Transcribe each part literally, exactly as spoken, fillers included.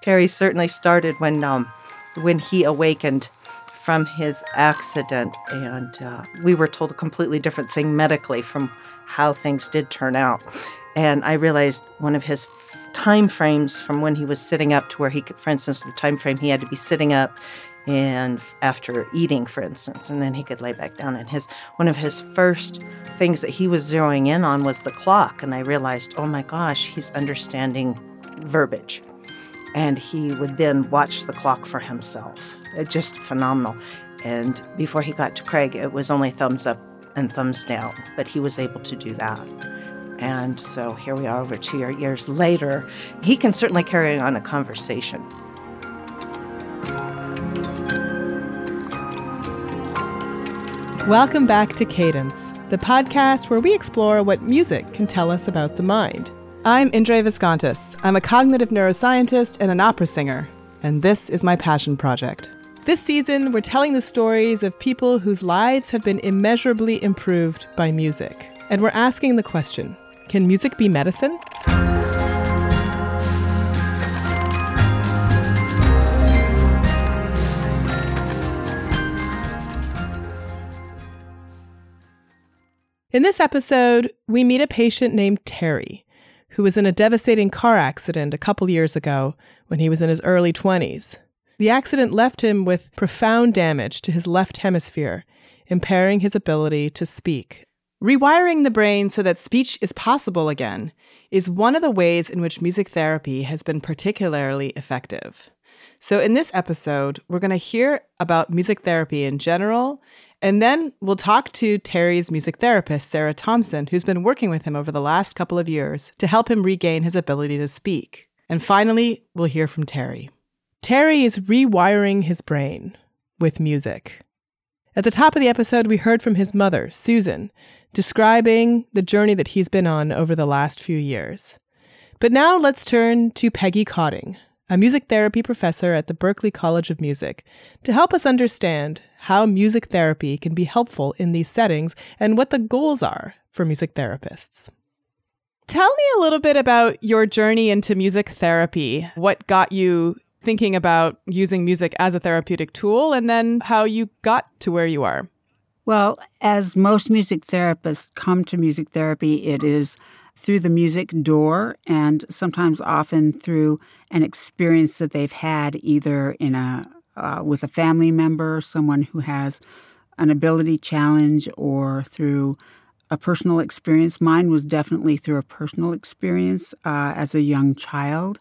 Terry certainly started when um, when he awakened from his accident, and uh, we were told a completely different thing medically from how things did turn out. And I realized one of his time frames from when he was sitting up to where he could, for instance, the time frame he had to be sitting up and after eating, for instance, and then he could lay back down. And his one of his first things that he was zeroing in on was the clock. And I realized, oh my gosh, he's understanding verbiage. And he would then watch the clock for himself. It just phenomenal. And before he got to Craig, it was only thumbs up and thumbs down, but he was able to do that. And so here we are over two years later. He can certainly carry on a conversation. Welcome back to Cadence, the podcast where we explore what music can tell us about the mind. I'm Indre Viscontis. I'm a cognitive neuroscientist and an opera singer, and this is my passion project. This season, we're telling the stories of people whose lives have been immeasurably improved by music. And we're asking the question, can music be medicine? In this episode, we meet a patient named Terry, who was in a devastating car accident a couple years ago when he was in his early twenties. The accident left him with profound damage to his left hemisphere, impairing his ability to speak. Rewiring the brain so that speech is possible again is one of the ways in which music therapy has been particularly effective. So in this episode, we're going to hear about music therapy in general, and then we'll talk to Terry's music therapist, Sarah Thompson, who's been working with him over the last couple of years to help him regain his ability to speak. And finally, we'll hear from Terry. Terry is rewiring his brain with music. At the top of the episode, we heard from his mother, Susan, describing the journey that he's been on over the last few years. But now let's turn to Peggy Cotting, a music therapy professor at the Berklee College of Music, to help us understand how music therapy can be helpful in these settings and what the goals are for music therapists. Tell me a little bit about your journey into music therapy. What got you thinking about using music as a therapeutic tool, and then how you got to where you are? Well, as most music therapists come to music therapy, it is through the music door, and sometimes often through an experience that they've had either in a uh, with a family member, someone who has an ability challenge, or through a personal experience. Mine was definitely through a personal experience uh, as a young child.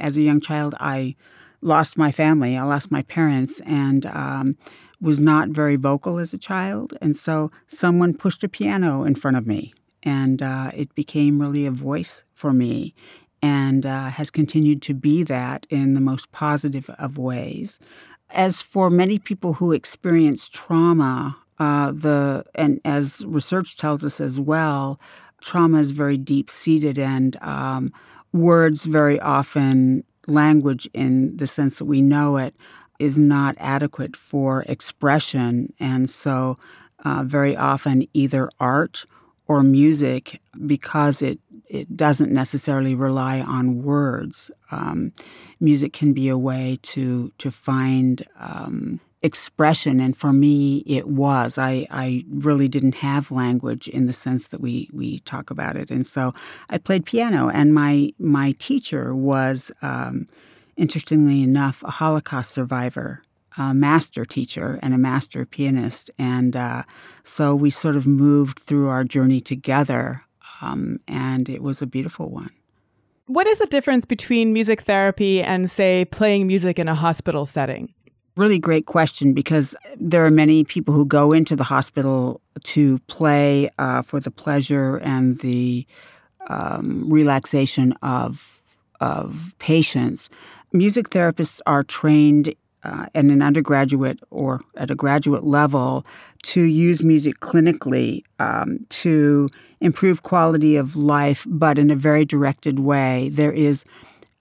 As a young child, I lost my family. I lost my parents, and um, was not very vocal as a child. And so someone pushed a piano in front of me. And uh, it became really a voice for me, and uh, has continued to be that in the most positive of ways. As for many people who experience trauma, uh, the and as research tells us as well, trauma is very deep-seated, and um, words very often, language in the sense that we know it, is not adequate for expression. And so uh, very often either art or music, because it, it doesn't necessarily rely on words. Um, music can be a way to to find um, expression, and for me, it was. I, I really didn't have language in the sense that we, we talk about it, and so I played piano, and my, my teacher was, um, interestingly enough, a Holocaust survivor, a master teacher and a master pianist. And uh, so we sort of moved through our journey together, um, and it was a beautiful one. What is the difference between music therapy and, say, playing music in a hospital setting? Really great question, because there are many people who go into the hospital to play uh, for the pleasure and the um, relaxation of, of patients. Music therapists are trained Uh, in an undergraduate or at a graduate level to use music clinically um, to improve quality of life, but in a very directed way. There is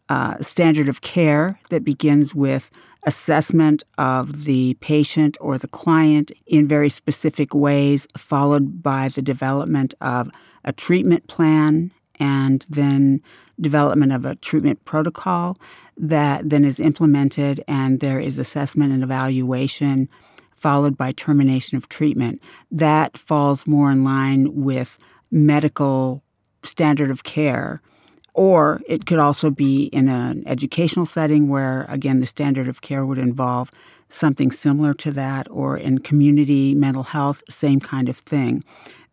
a standard of care that begins with assessment of the patient or the client in very specific ways, followed by the development of a treatment plan, and then development of a treatment protocol that then is implemented, and there is assessment and evaluation followed by termination of treatment. That falls more in line with medical standard of care. Or it could also be in an educational setting where, again, the standard of care would involve something similar to that, or in community mental health, same kind of thing.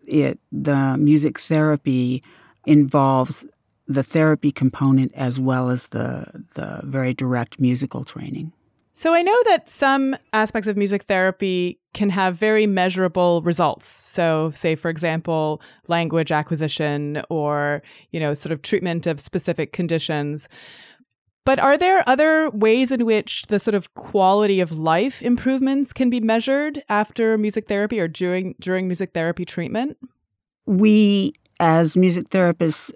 It, the music therapy involves the therapy component as well as the, the very direct musical training. So I know that some aspects of music therapy can have very measurable results. So say, for example, language acquisition or, you know, sort of treatment of specific conditions. But are there other ways in which the sort of quality of life improvements can be measured after music therapy or during during music therapy treatment? We, as music therapists,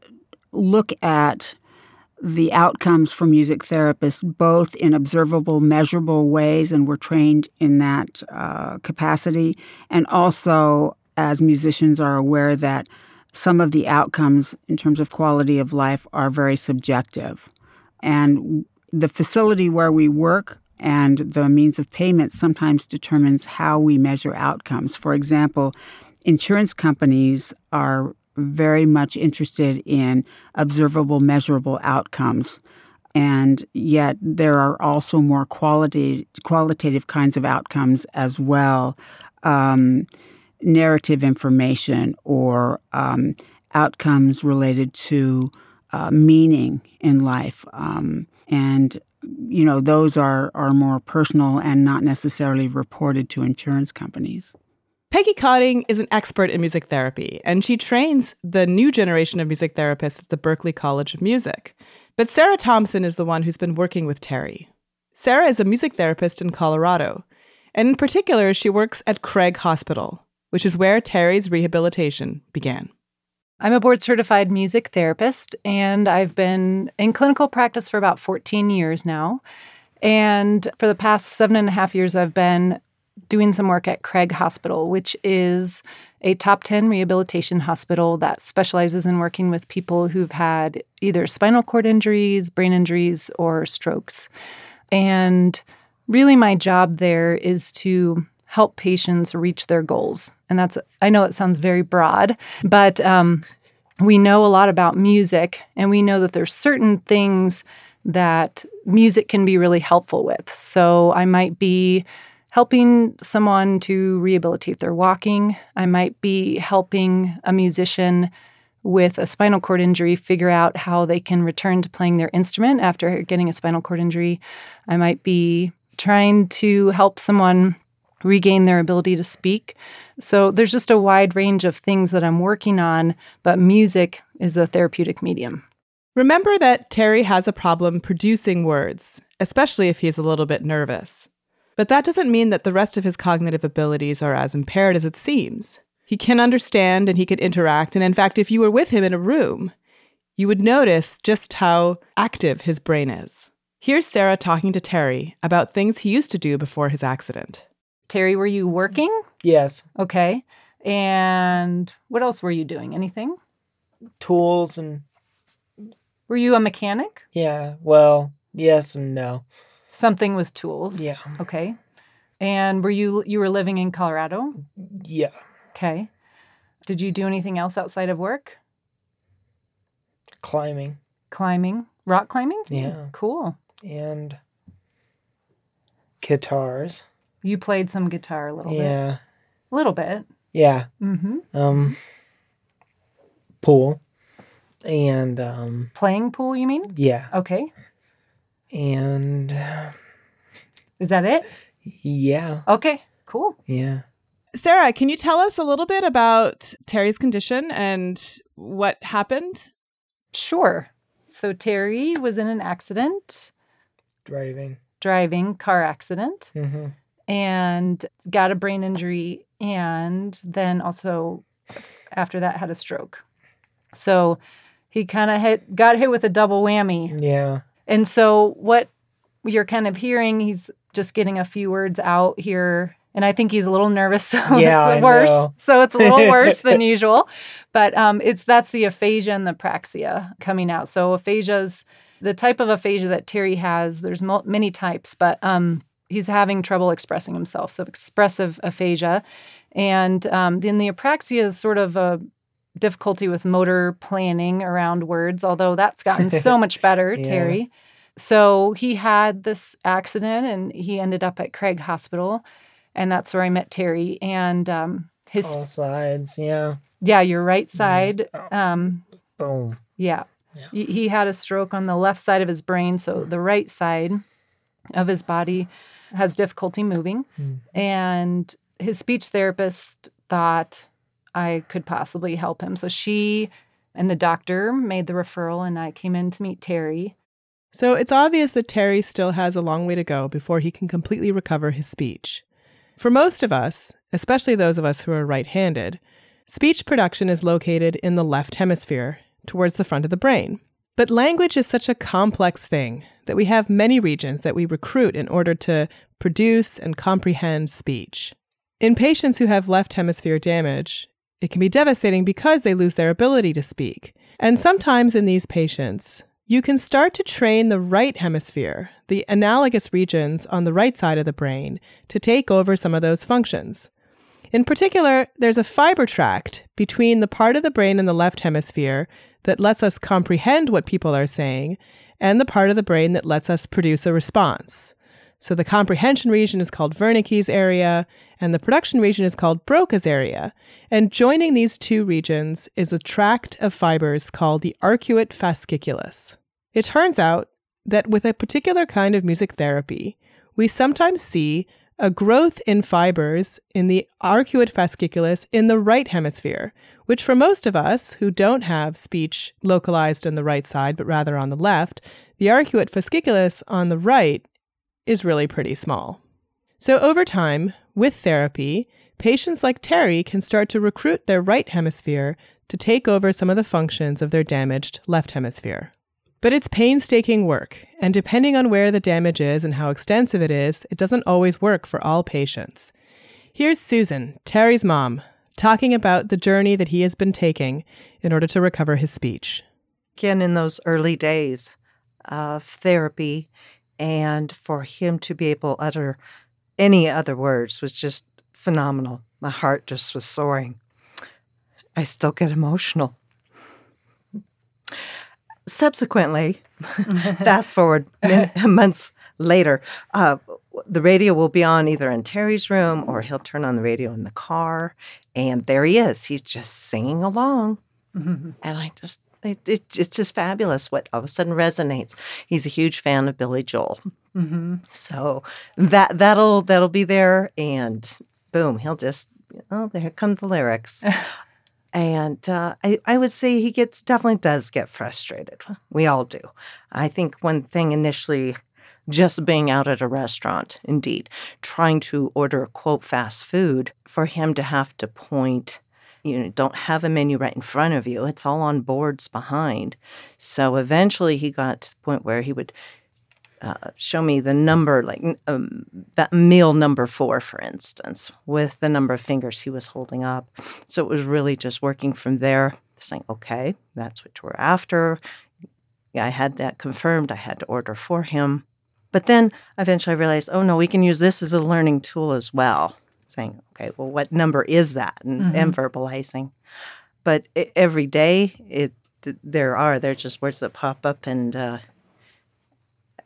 look at the outcomes for music therapists, both in observable, measurable ways, and we're trained in that uh, capacity. And also, as musicians are aware that some of the outcomes in terms of quality of life are very subjective. And the facility where we work and the means of payment sometimes determines how we measure outcomes. For example, insurance companies are very much interested in observable, measurable outcomes. And yet there are also more quality, qualitative kinds of outcomes as well, um, narrative information or um, outcomes related to uh, meaning in life. Um, and, you know, those are, are more personal and not necessarily reported to insurance companies. Peggy Cotting is an expert in music therapy, and she trains the new generation of music therapists at the Berklee College of Music. But Sarah Thompson is the one who's been working with Terry. Sarah is a music therapist in Colorado, and in particular, she works at Craig Hospital, which is where Terry's rehabilitation began. I'm a board-certified music therapist, and I've been in clinical practice for about fourteen years now. And for the past seven and a half years, I've been doing some work at Craig Hospital, which is a top ten rehabilitation hospital that specializes in working with people who've had either spinal cord injuries, brain injuries, or strokes. And really my job there is to help patients reach their goals. And that's, I know it sounds very broad, but um, we know a lot about music, and we know that there's certain things that music can be really helpful with. So I might be helping someone to rehabilitate their walking. I might be helping a musician with a spinal cord injury figure out how they can return to playing their instrument after getting a spinal cord injury. I might be trying to help someone regain their ability to speak. So there's just a wide range of things that I'm working on, but music is the therapeutic medium. Remember that Terry has a problem producing words, especially if he's a little bit nervous. But that doesn't mean that the rest of his cognitive abilities are as impaired as it seems. He can understand and he can interact. And in fact, if you were with him in a room, you would notice just how active his brain is. Here's Sarah talking to Terry about things he used to do before his accident. Terry, were you working? Yes. Okay. And what else were you doing? Anything? Tools and... Were you a mechanic? Yeah. Well, yes and no. Something with tools. Yeah. Okay. And were you you were living in Colorado? Yeah. Okay. Did you do anything else outside of work? Climbing. Climbing. Rock climbing? Yeah. Cool. And guitars. You played some guitar a little yeah. bit. Yeah. A little bit. Yeah. Mm-hmm. Um, pool. And um playing pool, you mean? Yeah. Okay. And uh, is that it? Yeah. Okay, cool. Yeah. Sarah, can you tell us a little bit about Terry's condition and what happened? Sure. So Terry was in an accident. Driving. Driving, car accident. Mm-hmm. And got a brain injury. And then also after that had a stroke. So he kind of hit, got hit with a double whammy. Yeah. And so what you're kind of hearing, he's just getting a few words out here And I think he's a little nervous, so yeah, it's I worse. Know. So it's a little worse than usual. But um, it's that's the aphasia and the apraxia coming out. So aphasia's the type of aphasia that Terry has. There's mo- many types, but um, he's having trouble expressing himself. So expressive aphasia, and um, then the apraxia is sort of a difficulty with motor planning around words. Although that's gotten so much better, yeah. Terry. So he had this accident, and he ended up at Craig Hospital. And that's where I met Terry. And um, his all sides, yeah, yeah, your right side. Um, Boom. Yeah, yeah. He, he had a stroke on the left side of his brain, so the right side of his body has difficulty moving. Mm-hmm. And his speech therapist thought I could possibly help him, so she and the doctor made the referral, and I came in to meet Terry. So it's obvious that Terry still has a long way to go before he can completely recover his speech. For most of us, especially those of us who are right-handed, speech production is located in the left hemisphere, towards the front of the brain. But language is such a complex thing that we have many regions that we recruit in order to produce and comprehend speech. In patients who have left hemisphere damage, it can be devastating because they lose their ability to speak. And sometimes in these patients, you can start to train the right hemisphere, the analogous regions on the right side of the brain, to take over some of those functions. In particular, there's a fiber tract between the part of the brain in the left hemisphere that lets us comprehend what people are saying and the part of the brain that lets us produce a response. So the comprehension region is called Wernicke's area, and the production region is called Broca's area. And joining these two regions is a tract of fibers called the arcuate fasciculus. It turns out that with a particular kind of music therapy, we sometimes see a growth in fibers in the arcuate fasciculus in the right hemisphere, which for most of us who don't have speech localized on the right side, but rather on the left, the arcuate fasciculus on the right is really pretty small. So over time, with therapy, patients like Terry can start to recruit their right hemisphere to take over some of the functions of their damaged left hemisphere. But it's painstaking work, and depending on where the damage is and how extensive it is, it doesn't always work for all patients. Here's Susan, Terry's mom, talking about the journey that he has been taking in order to recover his speech. Again, in those early days of therapy, and for him to be able to utter any other words was just phenomenal. My heart just was soaring. I still get emotional. Subsequently, fast forward min- months later, uh, the radio will be on either in Terry's room or he'll turn on the radio in the car. And there he is. He's just singing along. Mm-hmm. And I just... It, it, it's just fabulous what all of a sudden resonates. He's a huge fan of Billy Joel, mm-hmm. so that that'll that'll be there, and boom, he'll just oh, there come the lyrics. and uh, I I would say he gets definitely does get frustrated. We all do. I think one thing initially, just being out at a restaurant, indeed, trying to order quote fast food, for him to have to point. You don't have a menu right in front of you. It's all on boards behind. So eventually he got to the point where he would uh, show me the number, like um, that meal number four, for instance, with the number of fingers he was holding up. So it was really just working from there, saying, okay, that's what we're after. Yeah, I had that confirmed. I had to order for him. But then eventually I realized, oh, no, we can use this as a learning tool as well. Saying, okay, well, what number is that? And, mm-hmm. and verbalizing. But it, every day, it th- there are. There's just words that pop up, and uh,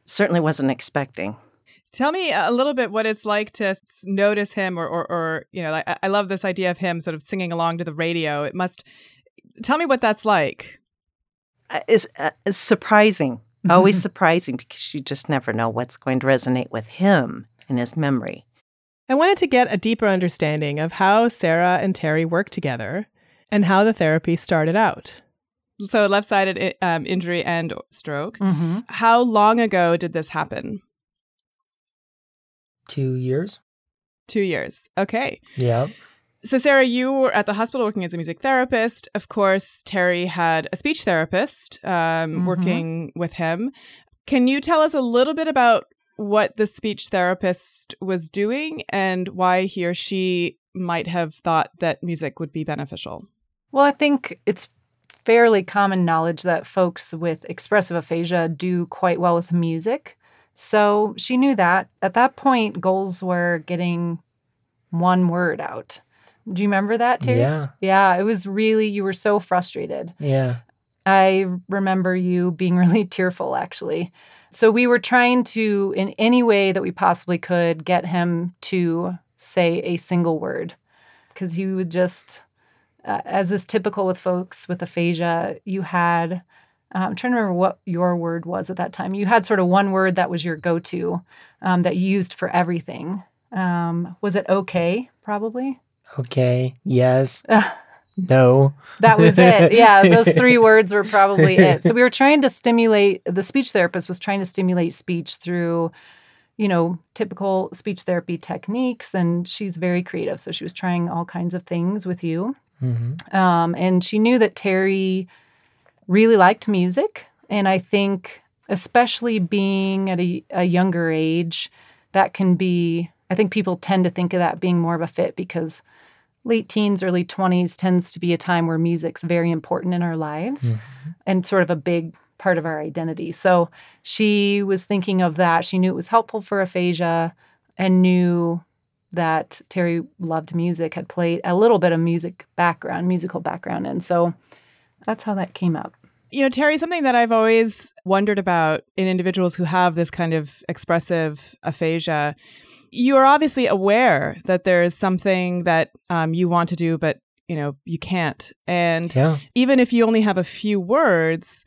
certainly wasn't expecting. Tell me a little bit what it's like to notice him, or, or, or you know, I, I love this idea of him sort of singing along to the radio. It must, tell me what that's like. Uh, it's, uh, it's surprising, mm-hmm. always surprising, because you just never know what's going to resonate with him in his memory. I wanted to get a deeper understanding of how Sarah and Terry worked together and how the therapy started out. So left-sided um, injury and stroke. Mm-hmm. How long ago did this happen? Two years. Two years. Okay. Yeah. So Sarah, you were at the hospital working as a music therapist. Of course, Terry had a speech therapist um, mm-hmm. working with him. Can you tell us a little bit about what the speech therapist was doing and why he or she might have thought that music would be beneficial? Well, I think it's fairly common knowledge that folks with expressive aphasia do quite well with music. So she knew that. At that point, goals were getting one word out. Do you remember that, Terry? Yeah. Yeah, it was really, you were so frustrated. Yeah. I remember you being really tearful, actually. So we were trying to, in any way that we possibly could, get him to say a single word. Because he would just, uh, as is typical with folks with aphasia, you had, uh, I'm trying to remember what your word was at that time. You had sort of one word that was your go-to, um, that you used for everything. Um, was it okay, probably? Okay, yes, no. That was it. Yeah, those three words were probably it. So we were trying to stimulate, the speech therapist was trying to stimulate speech through, you know, typical speech therapy techniques. And she's very creative. So she was trying all kinds of things with you. Mm-hmm. Um, and she knew that Terry really liked music. And I think especially being at a, a younger age, that can be, I think people tend to think of that being more of a fit because late teens, early twenties tends to be a time where music's very important in our lives mm-hmm. and sort of a big part of our identity. So she was thinking of that. She knew it was helpful for aphasia and knew that Terry loved music, had played a little bit of music background, musical background. And so that's how that came up. You know, Terry, something that I've always wondered about in individuals who have this kind of expressive aphasia, you are obviously aware that there is something that um, you want to do, but, you know, you can't. And yeah. even if you only have a few words,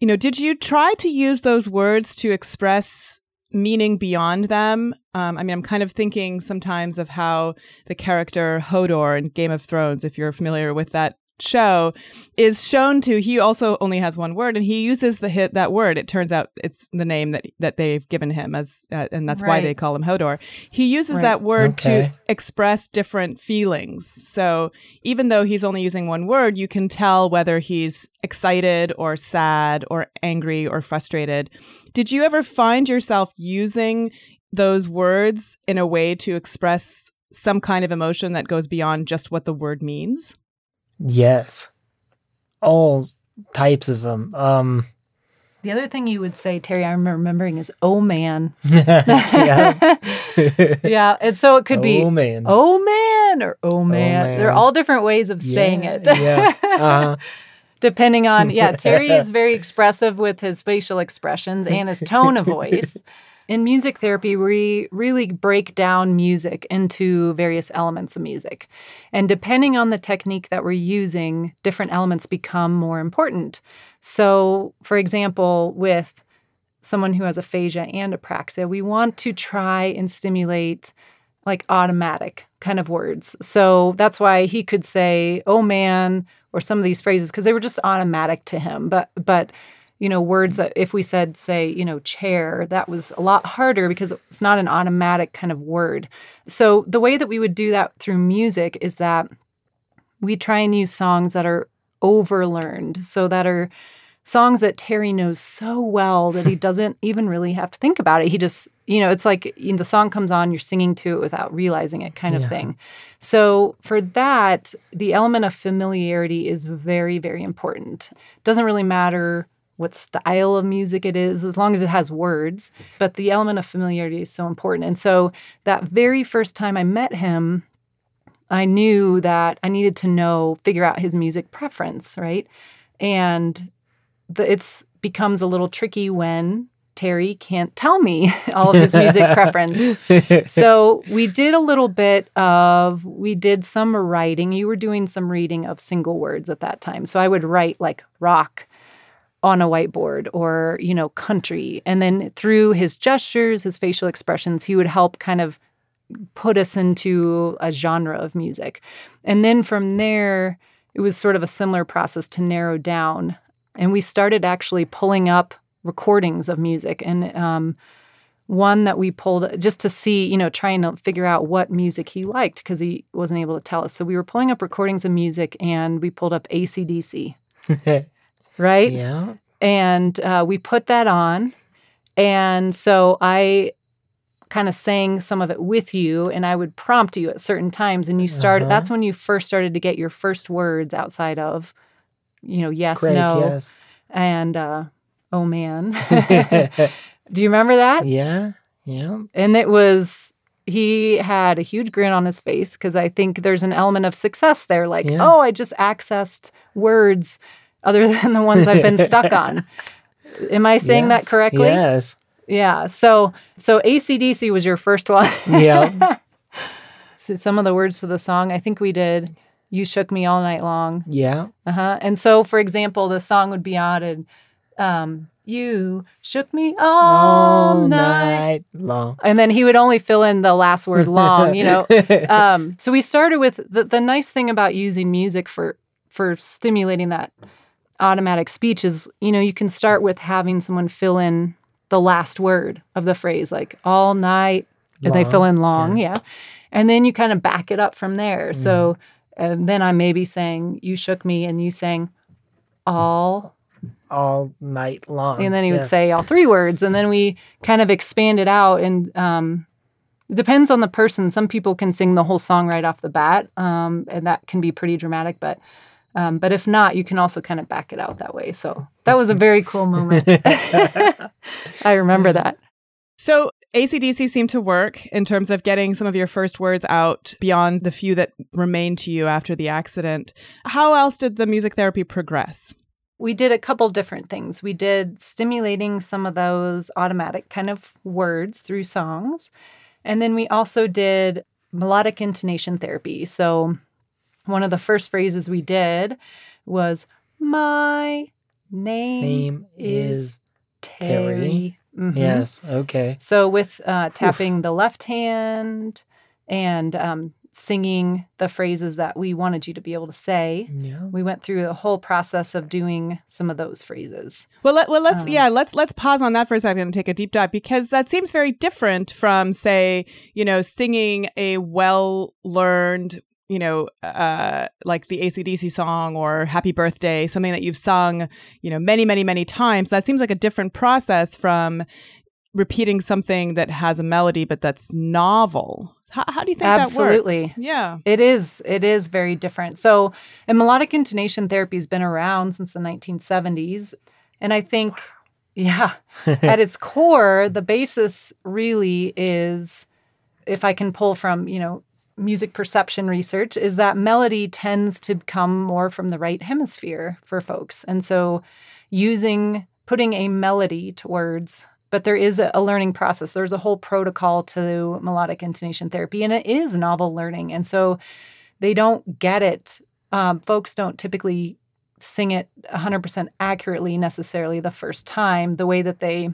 you know, did you try to use those words to express meaning beyond them? Um, I mean, I'm kind of thinking sometimes of how the character Hodor in Game of Thrones, if you're familiar with that show, is shown to, he also only has one word and he uses the hit that word. It turns out it's the name that that they've given him as uh, and that's right. why they call him Hodor. He uses right. that word okay. to express different feelings. So even though he's only using one word, you can tell whether he's excited or sad or angry or frustrated. Did you ever find yourself using those words in a way to express some kind of emotion that goes beyond just what the word means? Yes. All types of them. Um, the other thing you would say, Terry, I'm remembering is, oh, man. yeah. yeah. And so it could oh, be, man. oh, man, or oh, man. Oh, man. They're all different ways of yeah, saying it. yeah. Uh-huh. Depending on, yeah, Terry is very expressive with his facial expressions and his tone of voice. In music therapy, we really break down music into various elements of music. And depending on the technique that we're using, different elements become more important. So, for example, with someone who has aphasia and apraxia, we want to try and stimulate like automatic kind of words. So that's why he could say, oh, man, or some of these phrases, because they were just automatic to him. But, but, you know, words that if we said, say, you know, chair, that was a lot harder because it's not an automatic kind of word. So the way that we would do that through music is that we try and use songs that are overlearned, so that are songs that Terry knows so well that he doesn't even really have to think about it. He just, you know, it's like the song comes on, you're singing to it without realizing it kind of yeah. thing. So for that, the element of familiarity is very, very important. It doesn't really matter what style of music it is, as long as it has words. But the element of familiarity is so important. And so that very first time I met him, I knew that I needed to know, figure out his music preference, right? And the, it's becomes a little tricky when Terry can't tell me all of his music preference. So we did a little bit of, we did some writing. You were doing some reading of single words at that time. So I would write like rock on a whiteboard or, you know, country. And then through his gestures, his facial expressions, he would help kind of put us into a genre of music. And then from there, it was sort of a similar process to narrow down. And we started actually pulling up recordings of music. And um, one that we pulled just to see, you know, trying to figure out what music he liked because he wasn't able to tell us. So we were pulling up recordings of music and we pulled up A C D C. Right? Yeah. And uh, we put that on. And so I kind of sang some of it with you, and I would prompt you at certain times, and you started, uh-huh. that's when you first started to get your first words outside of, you know, yes, Craig, no, yes. and uh, oh man. Do you remember that? Yeah, yeah. And it was, he had a huge grin on his face because I think there's an element of success there, like, yeah. oh, I just accessed words other than the ones I've been stuck on. Am I saying yes. that correctly? Yes. Yeah. So, so A C D C was your first one. Yeah. So some of the words to the song, I think we did, You Shook Me All Night Long. Yeah. Uh-huh. And so, for example, the song would be added, um, You Shook Me All, all night. night Long. And then he would only fill in the last word, long, you know. Um, so we started with the, the nice thing about using music for, for stimulating that automatic speech is, you know, you can start with having someone fill in the last word of the phrase, like all night, long, they fill in long, yes. yeah. And then you kind of back it up from there. Mm. So and then I maybe sang, You Shook Me, and you sang all. All night long. And then he yes. would say all three words, and then we kind of expand it out, and um, it depends on the person. Some people can sing the whole song right off the bat, um, and that can be pretty dramatic, but Um, but if not, you can also kind of back it out that way. So that was a very cool moment. I remember that. So A C D C seemed to work in terms of getting some of your first words out beyond the few that remained to you after the accident. How else did the music therapy progress? We did a couple different things. We did stimulating some of those automatic kind of words through songs. And then we also did melodic intonation therapy. So one of the first phrases we did was, my name, name is Terry. Terry. Mm-hmm. Yes, okay. So with uh, tapping Oof. the left hand and um, singing the phrases that we wanted you to be able to say, yeah. we went through the whole process of doing some of those phrases. Well, let, well let's um, yeah, let's let's pause on that for a second and take a deep dive, because that seems very different from, say, you know, singing a well-learned, you know, uh, like the A C D C song or Happy Birthday, something that you've sung, you know, many, many, many times. That seems like a different process from repeating something that has a melody, but that's novel. H- how do you think Absolutely. that works? Absolutely. Yeah. It is. It is very different. So, and melodic intonation therapy has been around since the nineteen seventies. And I think, wow. yeah, at its core, the basis really is, if I can pull from, you know, music perception research, is that melody tends to come more from the right hemisphere for folks. And so using, putting a melody to words, but there is a, a learning process. There's a whole protocol to melodic intonation therapy, and it is novel learning. And so they don't get it. Um, folks don't typically sing it one hundred percent accurately necessarily the first time, the way that they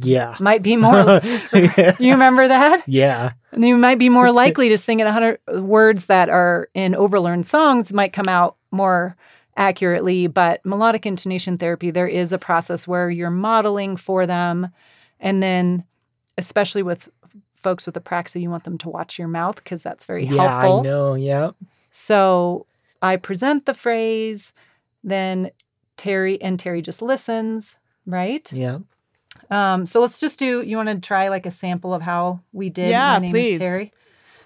Yeah. might be more. yeah. You remember that? Yeah. You might be more likely to sing it one hundred words that are in overlearned songs might come out more accurately, but melodic intonation therapy, there is a process where you're modeling for them. And then, especially with folks with apraxia, you want them to watch your mouth because that's very yeah, helpful. Yeah, I know. Yeah. So I present the phrase, then Terry, and Terry just listens, right? Yeah. Um, so let's just do, you want to try like a sample of how we did? Yeah, My name please. is Terry.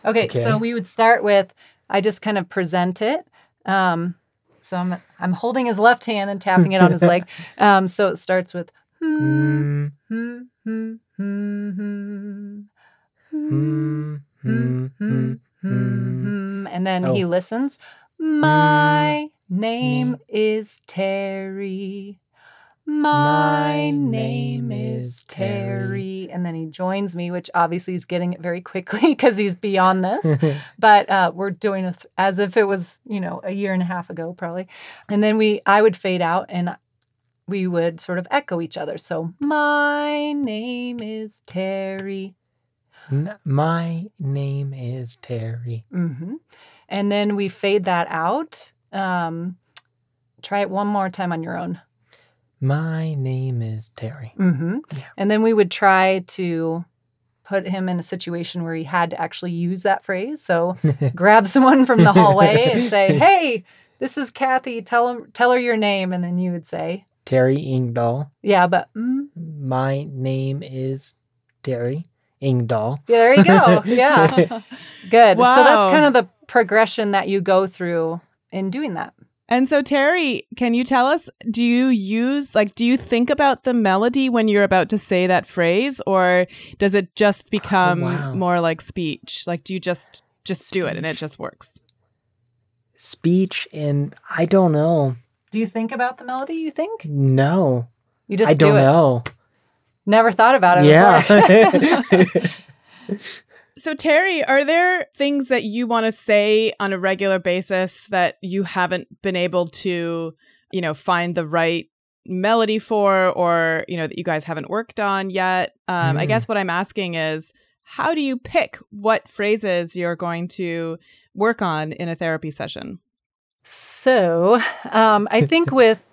Okay, okay, so we would start with, I just kind of present it. Um, so I'm I'm holding his left hand and tapping it on his leg. Um, so it starts with, hmm, hmm, hmm, hmm, hmm, hmm, hmm, hmm, hmm, and then oh. he listens. My name mm. is Terry. My name is Terry. And then he joins me, which obviously he's getting it very quickly because he's beyond this. But uh, we're doing it as if it was, you know, a year and a half ago, probably. And then we, I would fade out and we would sort of echo each other. So, my name is Terry. My name is Terry. Mm-hmm. And then we fade that out. Um, try it one more time on your own. My name is Terry. Mm-hmm. Yeah. And then we would try to put him in a situation where he had to actually use that phrase. So grab someone from the hallway and say, hey, this is Kathy. Tell him, tell her your name. And then you would say, Terry Ingdahl. Yeah, but. Mm, My name is Terry Ingdahl. Yeah, there you go. Yeah. Good. Wow. So that's kind of the progression that you go through in doing that. And so, Terry, can you tell us, do you use, like, do you think about the melody when you're about to say that phrase, or does it just become oh, wow. more like speech? Like, do you just, just speech. do it and it just works? Speech, and I don't know. Do you think about the melody, you think? No. You just I do don't it. know. Never thought about it before. Yeah. So, Terry, are there things that you want to say on a regular basis that you haven't been able to, you know, find the right melody for, or, you know, that you guys haven't worked on yet? Um, mm. I guess what I'm asking is, how do you pick what phrases you're going to work on in a therapy session? So, um, I think with,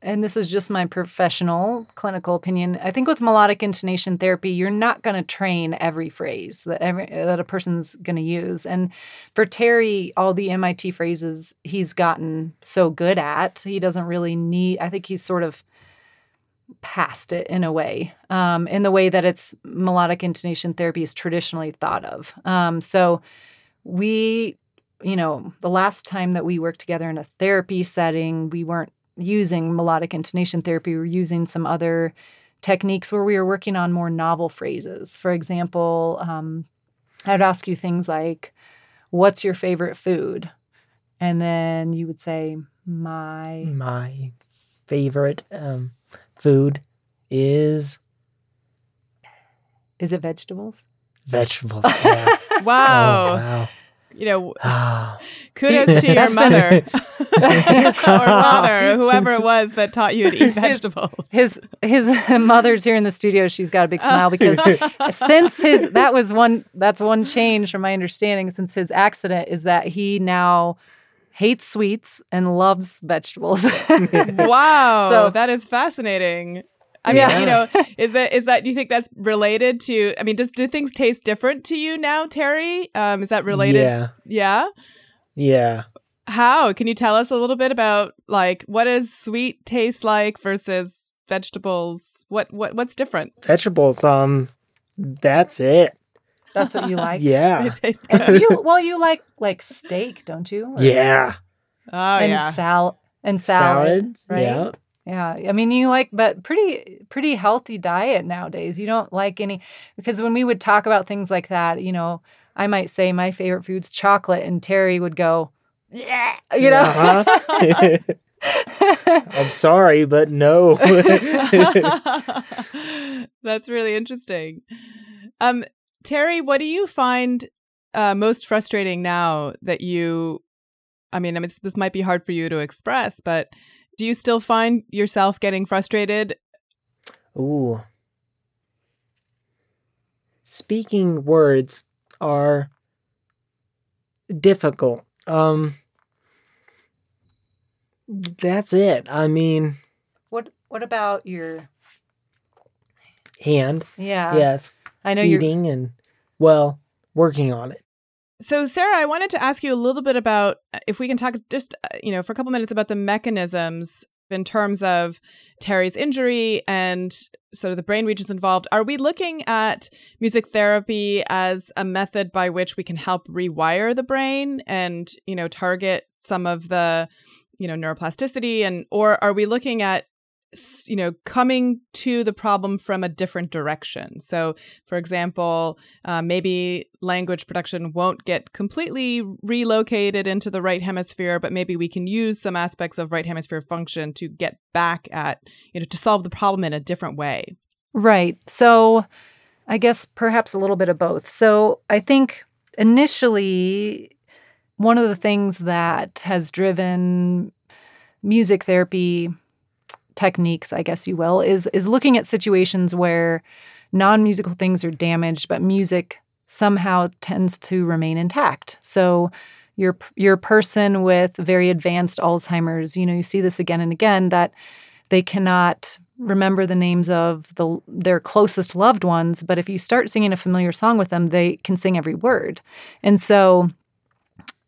and this is just my professional clinical opinion, I think with melodic intonation therapy, you're not going to train every phrase that every, that a person's going to use. And for Terry, all the M I T phrases he's gotten so good at, he doesn't really need, I think he's sort of past it in a way, um, in the way that it's melodic intonation therapy is traditionally thought of. Um, so we, you know, the last time that we worked together in a therapy setting, we weren't using melodic intonation therapy. We were using some other techniques where we were working on more novel phrases. For example, um, I would ask you things like, what's your favorite food? And then you would say, my... My favorite um, food is... Is it vegetables? Vegetables, yeah. Wow. Oh, wow. You know, kudos to your mother or father, whoever it was that taught you to eat vegetables. His his, his mother's here in the studio. She's got a big smile because since his that was one that's one change from my understanding since his accident is that he now hates sweets and loves vegetables. Wow, so that is fascinating. I mean, yeah. you know, is that is that? Do you think that's related to? I mean, does do things taste different to you now, Terry? Um, is that related? Yeah, yeah, yeah. How can you tell us a little bit about like what does sweet taste like versus vegetables? What what what's different? Vegetables. Um, that's it. That's what you like. Yeah. And you, well, you like like steak, don't you? Or, yeah. Oh and yeah. Sal- and salad. Salads. Right? Yeah. Yeah, I mean, you like, but pretty pretty healthy diet nowadays. You don't like any, because when we would talk about things like that, you know, I might say my favorite food's chocolate, and Terry would go, yeah, you know. Uh-huh. I'm sorry, but no. That's really interesting. Um, Terry, what do you find uh, most frustrating now that you, I mean, I mean, this might be hard for you to express, but... Do you still find yourself getting frustrated? Ooh. Speaking words are difficult. Um, that's it. I mean... What What about your... Hand. Yeah. Yes. I know you're... Eating and, well, working on it. So, Sarah, I wanted to ask you a little bit about, if we can talk just, you know, for a couple minutes about the mechanisms in terms of Terry's injury and sort of the brain regions involved. Are we looking at music therapy as a method by which we can help rewire the brain and, you know, target some of the, you know, neuroplasticity? And or are we looking at, you know, coming to the problem from a different direction? So, for example, uh, maybe language production won't get completely relocated into the right hemisphere, but maybe we can use some aspects of right hemisphere function to get back at, you know, to solve the problem in a different way. Right. So I guess perhaps a little bit of both. So I think initially, one of the things that has driven music therapy techniques, I guess you will, is is looking at situations where non-musical things are damaged, but music somehow tends to remain intact. So your your person with very advanced Alzheimer's, you know, you see this again and again, that they cannot remember the names of the their closest loved ones, but if you start singing a familiar song with them, they can sing every word. And so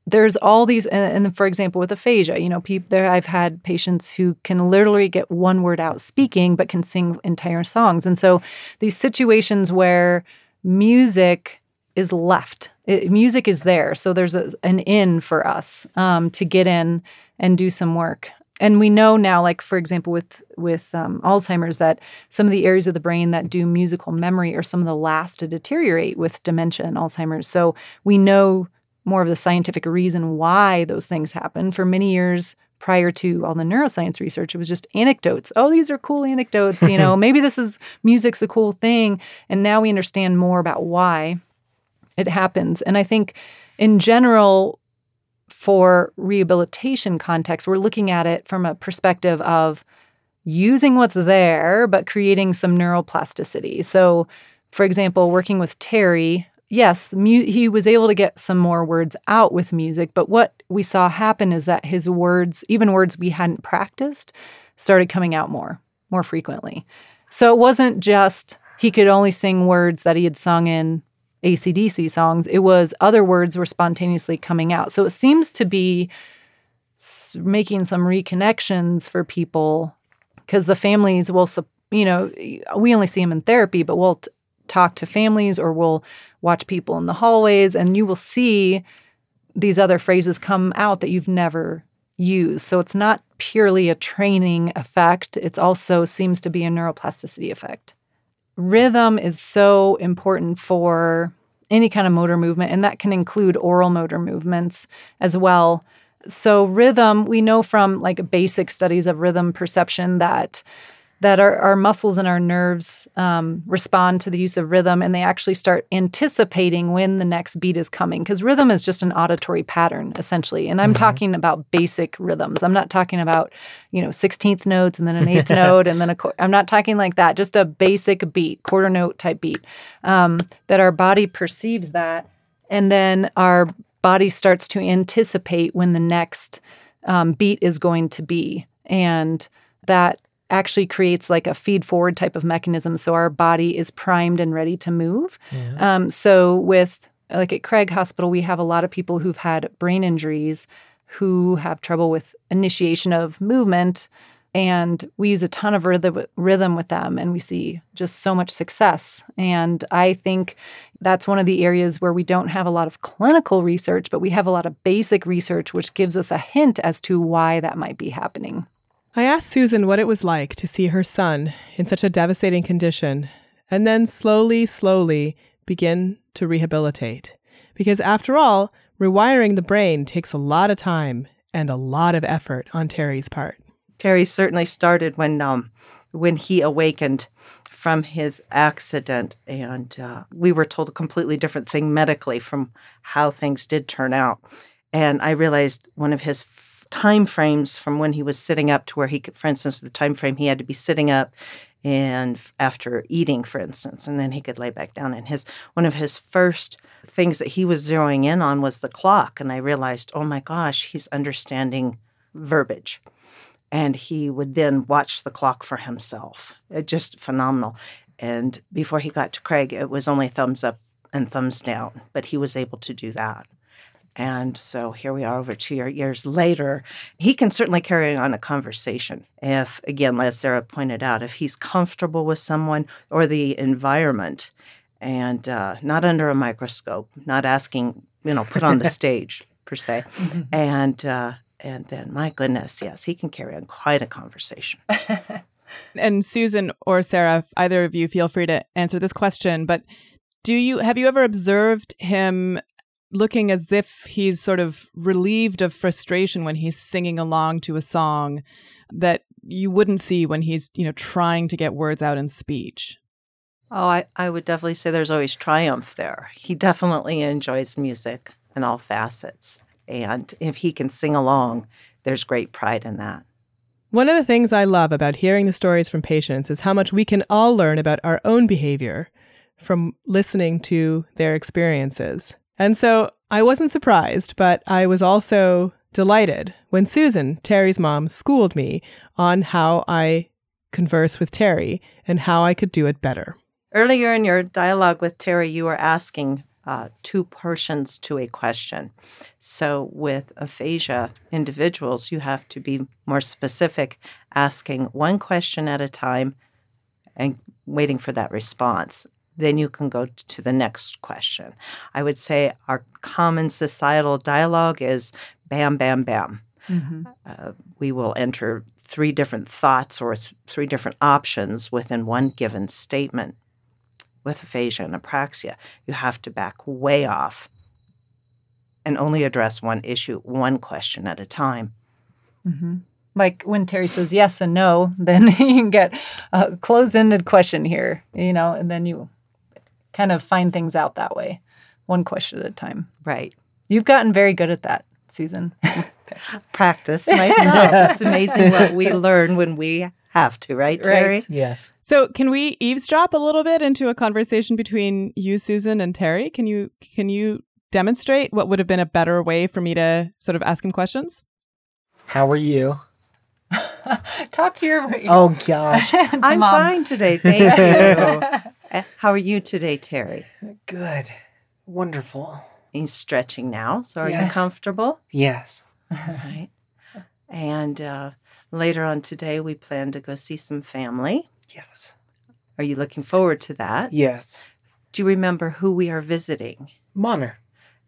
there's all these, and, and for example, with aphasia, you know, people, there I've had patients who can literally get one word out speaking, but can sing entire songs. And so these situations where music is left. It, music is there. So there's a, an in for us um, to get in and do some work. And we know now, like, for example, with with um, Alzheimer's, that some of the areas of the brain that do musical memory are some of the last to deteriorate with dementia and Alzheimer's. So we know more of the scientific reason why those things happen. For many years prior to all the neuroscience research, it was just anecdotes. Oh, these are cool anecdotes. You know, maybe this is music's a cool thing. And now we understand more about why it happens. And I think in general, for rehabilitation context, we're looking at it from a perspective of using what's there, but creating some neuroplasticity. So, for example, working with Terry, yes, mu- he was able to get some more words out with music, but what we saw happen is that his words, even words we hadn't practiced, started coming out more, more frequently. So it wasn't just he could only sing words that he had sung in A C D C songs, it was other words were spontaneously coming out. So it seems to be making some reconnections for people, because the families will, you know, we only see them in therapy, but we'll t- talk to families or we'll watch people in the hallways, and you will see these other phrases come out that you've never used. So it's not purely a training effect. It's also seems to be a neuroplasticity effect. Rhythm is so important for any kind of motor movement, and that can include oral motor movements as well. So rhythm, we know from like basic studies of rhythm perception that that our, our muscles and our nerves um, respond to the use of rhythm, and they actually start anticipating when the next beat is coming, because rhythm is just an auditory pattern, essentially. And I'm mm-hmm. talking about basic rhythms. I'm not talking about, you know, sixteenth notes and then an eighth note and then a qu- I'm not talking like that, just a basic beat, quarter note type beat, um, that our body perceives that, and then our body starts to anticipate when the next um, beat is going to be. And that actually creates like a feed-forward type of mechanism, so our body is primed and ready to move. Yeah. Um, so with, like at Craig Hospital, we have a lot of people who've had brain injuries who have trouble with initiation of movement, and we use a ton of rhythm, rhythm with them, and we see just so much success. And I think that's one of the areas where we don't have a lot of clinical research, but we have a lot of basic research, which gives us a hint as to why that might be happening. I asked Susan what it was like to see her son in such a devastating condition and then slowly, slowly begin to rehabilitate. Because after all, rewiring the brain takes a lot of time and a lot of effort on Terry's part. Terry certainly started when um, when he awakened from his accident, and uh, we were told a completely different thing medically from how things did turn out. And I realized one of his time frames from when he was sitting up to where he could, for instance, the time frame he had to be sitting up and after eating, for instance, and then he could lay back down. And his one of his first things that he was zeroing in on was the clock. And I realized, oh my gosh, he's understanding verbiage. And he would then watch the clock for himself. It just phenomenal. And before he got to Craig, it was only thumbs up and thumbs down, but he was able to do that. And so here we are over two years later. He can certainly carry on a conversation if, again, as Sarah pointed out, if he's comfortable with someone or the environment and uh, not under a microscope, not asking, you know, put on the stage, per se. Mm-hmm. And, uh, and then, my goodness, yes, he can carry on quite a conversation. And Susan or Sarah, either of you, feel free to answer this question. But do you have you ever observed him looking as if he's sort of relieved of frustration when he's singing along to a song that you wouldn't see when he's, you know, trying to get words out in speech? Oh, I, I would definitely say there's always triumph there. He definitely enjoys music in all facets. And if he can sing along, there's great pride in that. One of the things I love about hearing the stories from patients is how much we can all learn about our own behavior from listening to their experiences. And so I wasn't surprised, but I was also delighted when Susan, Terry's mom, schooled me on how I converse with Terry and how I could do it better. Earlier in your dialogue with Terry, you were asking uh, two portions to a question. So with aphasia individuals, you have to be more specific, asking one question at a time and waiting for that response. then you can go to the next question. I would say our common societal dialogue is bam, bam, bam. Mm-hmm. Uh, we will enter three different thoughts or th- three different options within one given statement. With aphasia and apraxia, you have to back way off and only address one issue, one question at a time. Mm-hmm. Like when Terry says yes and no, then you can get a closed-ended question here, you know, and then you kind of find things out that way, one question at a time. Right. You've gotten very good at that, Susan. Practice myself. It's amazing what we learn when we have to, right, Terry? Right. Yes. So can we eavesdrop a little bit into a conversation between you, Susan, and Terry? Can you can you demonstrate what would have been a better way for me to sort of ask him questions? How are you? Talk to your... Oh, gosh. I'm Mom. Fine today. Thank you. How are you today, Terry? Good. Wonderful. He's stretching now, so are yes. you comfortable? Yes. All right. And... Uh, Later on today, we plan to go see some family. Yes. Are you looking forward to that? Yes. Do you remember who we are visiting? Monner.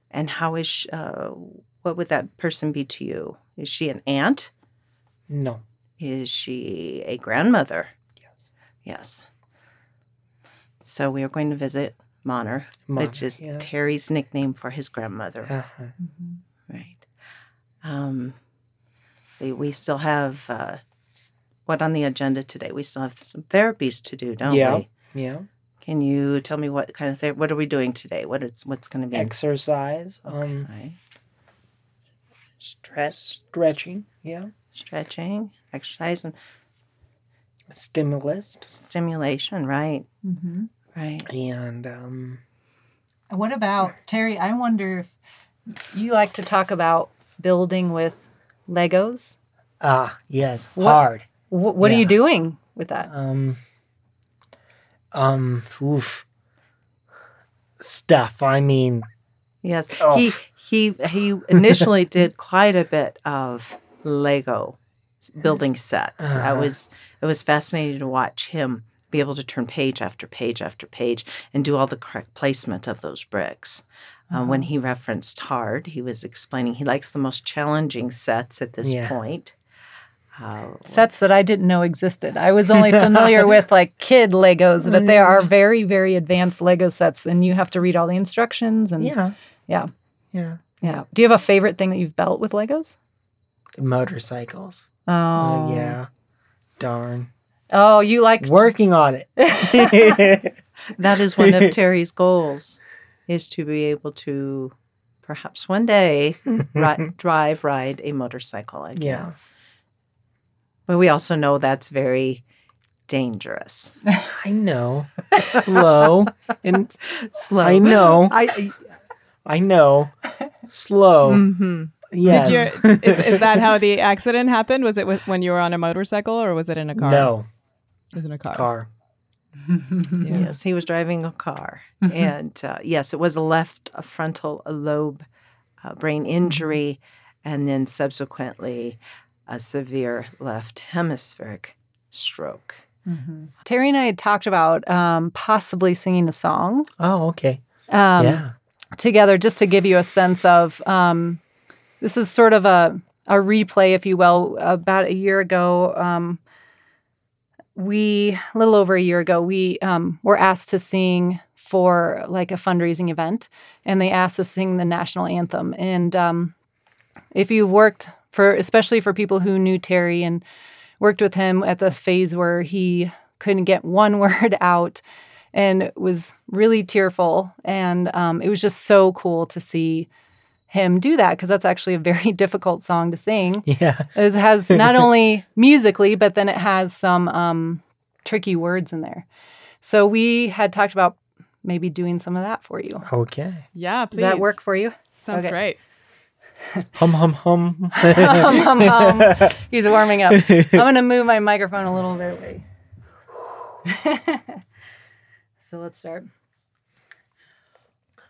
And how is, she, uh, what would that person be to you? Is she an aunt? No. Is she a grandmother? Yes. Yes. So we are going to visit Monner, Monner which is yeah. Terry's nickname for his grandmother. Uh-huh. Mm-hmm. Right. Um... See, we still have uh, what on the agenda today? We still have some therapies to do, don't yeah. we? Yeah. Can you tell me what kind of therapy? What are we doing today? What it's what's going to be? Exercise. Um, okay. Stretch. Stretching. Yeah. Stretching. Exercise and stimulus. Stimulation. Right. Mm-hmm. Right. And um, what about Terry? I wonder if you like to talk about building with Legos? Ah, yes. What, hard. Wh- what yeah. are you doing with that? Um, um, oof. Stuff. I mean, yes. Oh. He he he initially did quite a bit of Lego building sets. Uh-huh. I was it was fascinating to watch him be able to turn page after page after page and do all the correct placement of those bricks. Uh, when he referenced hard, he was explaining he likes the most challenging sets at this yeah. point. Uh, sets that I didn't know existed. I was only familiar with like kid Legos, but there are very, very advanced Lego sets, and you have to read all the instructions. And yeah. Yeah. Yeah. Yeah. Do you have a favorite thing that you've built with Legos? Motorcycles. Oh. Uh, yeah. Darn. Oh, you like... Working on it. That is one of Terry's goals. Is to be able to, perhaps one day, ri- drive, ride a motorcycle again. Yeah. But we also know that's very dangerous. I know. Slow and slow. I know. I I know. Slow. Mm-hmm. Yes. Did your, is, is that how the accident happened? Was it with, when you were on a motorcycle, or was it in a car? No. It was in a car. Car. Yeah. Yes, he was driving a car. Mm-hmm. And uh, yes, it was a left a frontal a lobe uh, brain injury, and then subsequently a severe left hemispheric stroke. Mm-hmm. Terry and I had talked about um, possibly singing a song. Oh, okay. Um, yeah. Together, just to give you a sense of um, this is sort of a, a replay, if you will, about a year ago. Um, We, a little over a year ago, we um, were asked to sing for like a fundraising event, and they asked us to sing the national anthem. And um, if you've worked for, especially for people who knew Terry and worked with him at the phase where he couldn't get one word out and was really tearful, and um, it was just so cool to see him do that, because that's actually a very difficult song to sing. Yeah. It has not only musically, but then it has some um, tricky words in there. So we had talked about maybe doing some of that for you. Okay. Yeah, please. Does that work for you? Sounds okay. Great. Hum, hum, hum. Hum, hum, hum. He's warming up. I'm going to move my microphone a little bit away. So let's start.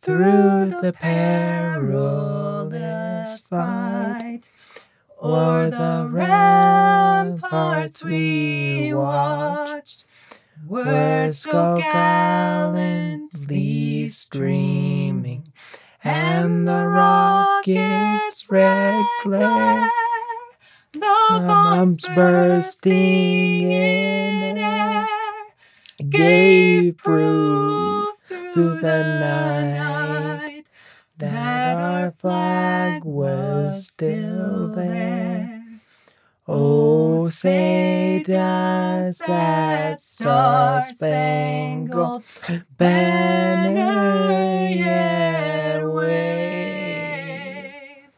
through the perilous fight, o'er the ramparts we watched, were so gallantly streaming, and the rocket's red glare, the bombs bursting in air, gave proof through the night that our flag was still there. Oh, say does that star-spangled banner yet wave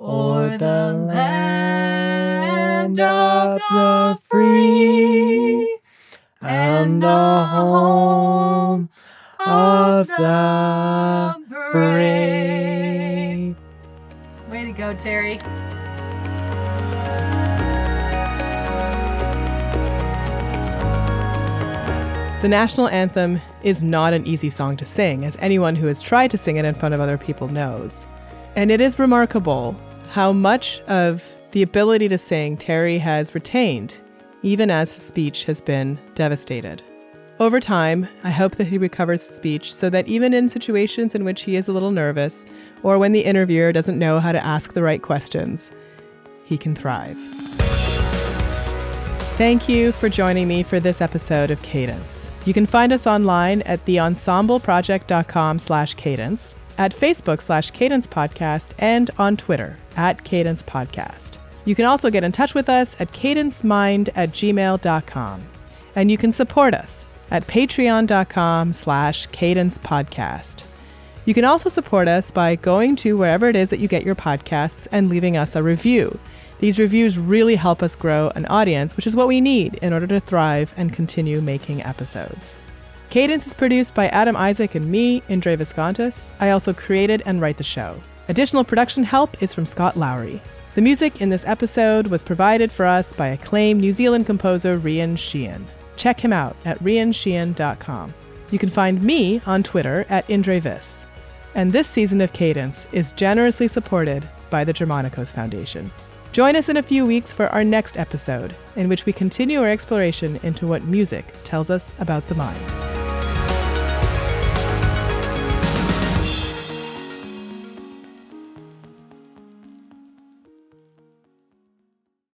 o'er the land of the free and the home of the brave. Way to go, Terry. The national anthem is not an easy song to sing, as anyone who has tried to sing it in front of other people knows. And it is remarkable how much of the ability to sing Terry has retained, even as his speech has been devastated. Over time, I hope that he recovers his speech so that even in situations in which he is a little nervous, or when the interviewer doesn't know how to ask the right questions, he can thrive. Thank you for joining me for this episode of Cadence. You can find us online at theensembleproject.com slash cadence, at Facebook slash cadence podcast, and on Twitter at cadence podcast. You can also get in touch with us at cadencemind at gmail.com. And you can support us at patreon.com slash cadence podcast. You can also support us by going to wherever it is that you get your podcasts and leaving us a review. These reviews really help us grow an audience, which is what we need in order to thrive and continue making episodes. Cadence is produced by Adam Isaac and me, Indre Viscontis. I also created and write the show. Additional production help is from Scott Lowry. The music in this episode was provided for us by acclaimed New Zealand composer Rian Sheehan. Check him out at rian sheehan dot com. You can find me on Twitter at Indre Vis. And this season of Cadence is generously supported by the Germanicos Foundation. Join us in a few weeks for our next episode, in which we continue our exploration into what music tells us about the mind.